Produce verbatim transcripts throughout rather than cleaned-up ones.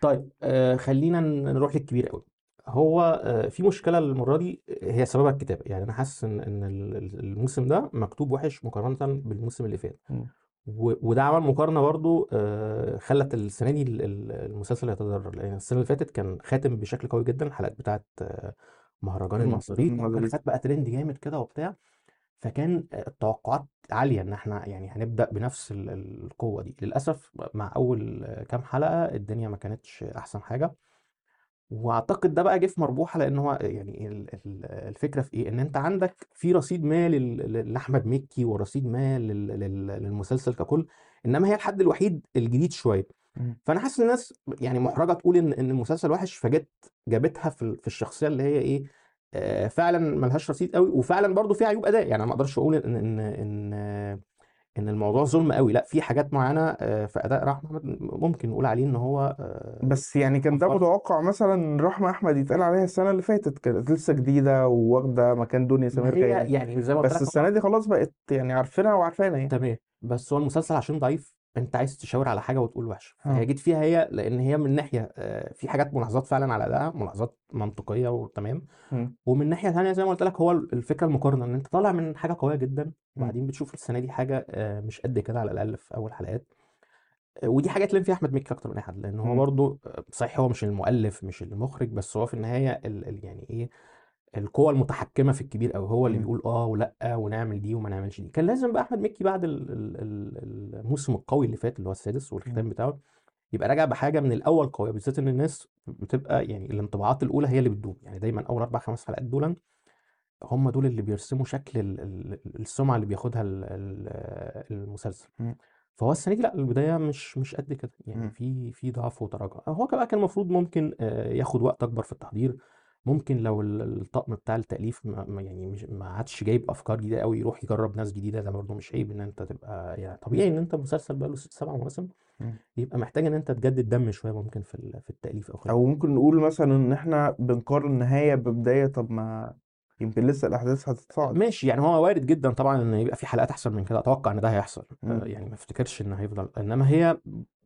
طيب آه خلينا نروح للكبير قوي. هو آه في مشكله المره دي هي سببها الكتابه، يعني انا حاسس ان ان ال- ال- الموسم ده مكتوب وحش مقارنه بالموسم اللي فات، مم. و- وده عمل مقارنه برضو آه خلت السنه دي ال- ال- المسلسل يتضرر، لان السنه اللي فاتت كان خاتم بشكل قوي جدا. الحلقات بتاعت آه مهرجان المهرجان المصاريف المهرجاني. كانت بقى ترند جامد كده وبتاع، فكان التوقعات عالية ان احنا يعني هنبدأ بنفس ال- ال- القوة دي. للأسف مع أول كام حلقة الدنيا ما كانتش أحسن حاجة، وأعتقد ده بقى جه في مربوحة، لأن هو يعني ال- ال- الفكرة في إيه؟ إن أنت عندك في رصيد ما لل- لل- لأحمد مكي، ورصيد ما لل- لل- للمسلسل ككل، إنما هي الحد الوحيد الجديد شوية. مم. فأنا حاسس إن الناس يعني محرجة تقول إن إن المسلسل وحش، فجت جابتها في ال- في الشخصية اللي هي إيه آه، فعلا ملهاش رصيد قوي، وفعلا برضو فيها عيوب اداء. يعني ما اقدرش اقول ان ان ان ان الموضوع ظلم قوي، لا، في حاجات معينه آه، في اداء رحمه احمد ممكن نقول عليه ان هو آه، بس يعني كان ده أفضل. متوقع مثلا رحمة أحمد يتقال عليها السنة اللي فاتت، كانت لسه جديدة وواخدة مكان دنيا ما سمير هي غانم، يعني زي ما قلت بس لك هو السنة دي خلاص بقت يعني عارفينها وعارفانا يعني. تمام، بس هو المسلسل عشان ضعيف انت عايز تشاور على حاجه وتقول وحشه، فهي اه جيت فيها هي، لان هي من ناحيه آه، في حاجات ملاحظات فعلا على ادائها، ملاحظات منطقيه وتمام، مم. ومن ناحيه ثانيه زي ما قلت لك هو الفكره المقارنه، ان انت طالع من حاجه قويه جدا مم. وبعدين بتشوف السنه دي حاجه آه، مش قد كده على الاقل في اول حلقات، ودي حاجه تلم فيها احمد مكي اكتر من اي حد، لان هو مم. برضه صحيح هو مش المؤلف مش المخرج، بس هو في النهايه ال ال يعني ايه القوه المتحكمه في الكبير قوي، هو اللي مم. بيقول اه ولا ونعمل دي وما نعملش دي. كان لازم بقى احمد مكي بعد ال ال ال الموسم القوي اللي فات اللي هو السادس مم. والختام بتاعه يبقى راجع بحاجه من الاول قويه، بالذات ان الناس بتبقى يعني الانطباعات الاولى هي اللي بتدوم، يعني دايما اول اربع خمس حلقات دول هم دول اللي بيرسموا شكل ال- ال- السمعه اللي بياخدها ال- ال- المسلسل. مم. فهو السنه دي لا، البدايه مش مش قد كده، يعني مم. في في ضعف وتراجع. هو كان بقى كان المفروض ممكن آه، ياخد وقت اكبر في التحضير، ممكن لو ال- الطقم بتاع التاليف ما ما- يعني مش ما عادش جايب افكار جديده قوي، يروح يجرب ناس جديده. ده برضه مش عيب ان انت تبقى، يعني طبيعي ان انت مسلسل بقى له ست سبع مواسم مم. يبقى محتاج ان انت تجدد دم شويه ممكن في ال- في التاليف او في او ممكن نقول مثلا ان احنا بنقارن نهاية ببداية، طب ما يمكن لسه الاحداث هتتصاعد. ماشي. يعني هو وارد جدا طبعا ان يبقى في حلقات احسن من كده، اتوقع ان ده هيحصل آه، مم. يعني ما افتكرش ان هيفضل، انما هي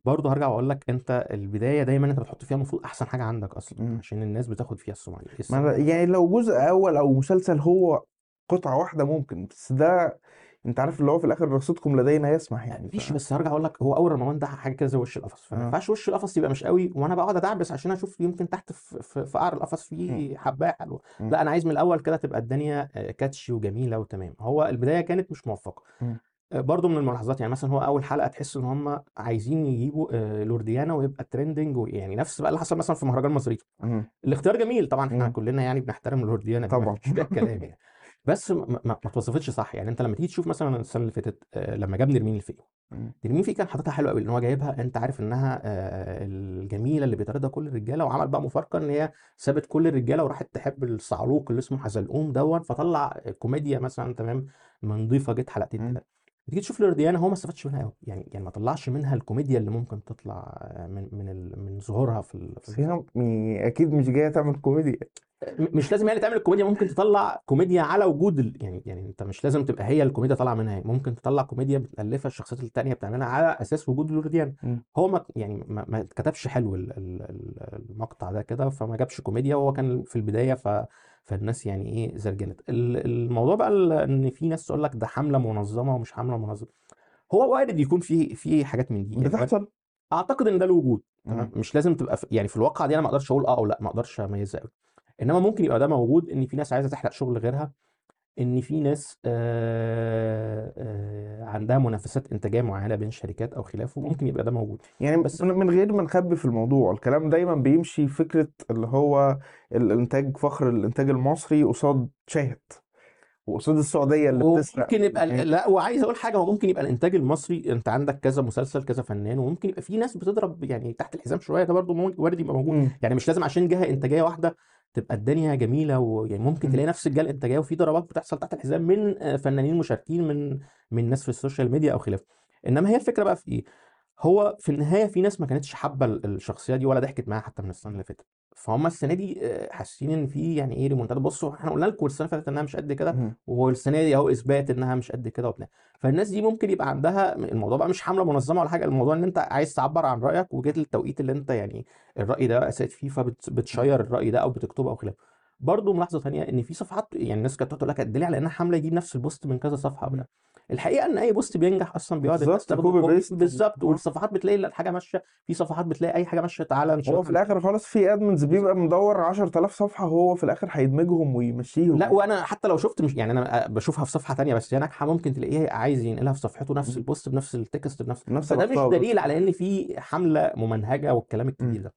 برضه هرجع واقول لك انت البدايه دايما انت بتحط فيها المفروض احسن حاجه عندك اصلا مم. عشان الناس بتاخد فيها السمعه دي. ما السنه أنا- دي يعني لو جزء اول او مسلسل هو قطعة واحدة ممكن، بس ده انت عارف اللي هو في الاخر رصيدكم لدينا يسمح يعني. ف ماشي، بس هرجع اقول لك هو اول رمضان ده حاجه كده زي وش القفص، فما اه ينفعش وش القفص يبقى مش قوي وانا بقعد ادعبس عشان اشوف يمكن تحت في, في, في قعر القفص مم. فيه حبايه حلوه، مم. لا، انا عايز من الاول كده تبقى الدنيا آه، كاتشي وجميله وتمام. هو البدايه كانت مش موفقه مم. برضه من الملاحظات، يعني مثلا هو اول حلقه تحس ان هم عايزين يجيبوا آه، لورديانا ويبقى ترندنج، ويعني نفس بقى اللي حصل مثلا في مهرجان مصاريف. مم. الاختيار جميل طبعا، احنا مم. كلنا يعني بنحترم لورديانا دي ما طبعا. فيش فيها كلام يعني، بس ما, ما, ما توصفتش صح. يعني انت لما تيجي تشوف مثلا السنه اللي فاتت آه، لما جاب نرمين الفقي، مم. نرمين الفقي كان حاططها حلوه قوي، ان هو جايبها انت عارف انها آه، الجميله اللي بيطاردها كل الرجاله، وعمل بقى مفارقه ان هي سابت كل الرجاله وراحت تحب الصعلوق اللي اسمه حزلقوم دون، فطلع كوميديا مثلا تمام نظيفه جت حلقتين مم. ثلاثه. تيجي تشوف لورديانا هو ما استفادش منها قوي، يعني يعني ما طلعش منها الكوميديا اللي ممكن تطلع آه، من من ال- من ظهورها في ال- في بس المسلسل. هنا م- اكيد مش جاية تعمل كوميديا. م- مش لازم هي اللي تعمل الكوميديا، ممكن تطلع كوميديا على وجود ال... يعني يعني انت مش لازم تبقى هي الكوميديا طالعه منها، ممكن تطلع كوميديا بتالفها الشخصيات التانيه بتعملها على اساس وجود لورديان. مم. هو ما يعني ما, ما كتبش حلو ال... ال... ال- المقطع ده كده، فما جابش كوميديا، وهو كان في البدايه ف... فالناس يعني ايه زرجنت ال- الموضوع بقى ال- ان في ناس تقول لك ده حمله منظمه ومش حمله منظمه. هو وارد يكون في في حاجات من دي، يعني وارد. بتحصل. اعتقد ان ده له وجود تمام، مم. مش لازم تبقى في... يعني في الواقع دي انا ما اقدرش اقول اه او لا، ما اقدرش اميزها قوي، انما ممكن يبقى ده موجود، ان في ناس عايزه تحرق شغل غيرها، ان في ناس آه آه عندها منافسات انتاجيه معينه بين شركات او خلافه، ممكن يبقى ده موجود. يعني بس من من غير ما نخبي في الموضوع، الكلام دايما بيمشي فكرة اللي هو الانتاج، فخر الانتاج المصري قصاد شاهد وقصاد السعودية اللي بتسرق. وممكن يبقى يعني لا، وعايز اقول حاجه، هو ممكن يبقى الانتاج المصري انت عندك كذا مسلسل كذا فنان، وممكن يبقى في ناس بتضرب يعني تحت الحزام شويه، ده برضو ممكن وارد يبقى موجود، مم. يعني مش لازم عشان جهه انتاجيه واحده تبقى الدنيا جميله، ويعني ممكن مم. تلاقي نفس الجهه الانتاجيه وفي ضربات بتحصل تحت الحزام من آه، فنانين مشاركين من من ناس في السوشيال ميديا او خلافه. انما هي الفكره بقى في ايه؟ هو في النهايه في ناس ما كانتش حابه ال- الشخصيه دي ولا ضحكت معاها حتى من السنه اللي فاتت، فهم السنه دي حاسين ان في يعني ايه ريمونتادا. بصوا احنا قلنا لكم السنه اللي فاتت انها مش قد كده، والسنه دي اهو اثبات انها مش قد كده وبتاع. فالناس دي ممكن يبقى عندها الموضوع بقى مش حمله منظمه ولا حاجه، الموضوع ان انت عايز تعبر عن رايك وجيت للتوقيت اللي انت يعني الراي ده اساس فيه، فبتشير الراي ده او بتكتبه او خلافه. برضه ملاحظه ثانيه ان في صفحات يعني الناس كانت تقول لك ادلي على انها حمله يجيب نفس البوست من كذا صفحه بلا. الحقيقه ان اي بوست بينجح اصلا بيقعد بالظبط، والصفحات بتلاقي الحاجه ماشيه، في صفحات بتلاقي اي حاجه ماشيه تعالى نشوف. هو في الاخر خالص في ادمنز بيبقى مدور عشرة آلاف صفحه، هو في الاخر هيدمجهم ويمشيهم. لا وانا حتى لو شفت مش يعني انا بشوفها في صفحه ثانيه بس هي ناجحه، ممكن تلاقيها عايز ينقلها في صفحته نفس البوست بنفس التكست بنفس، فده مش دليل على ان في حمله ممنهجه والكلام الكبير ده.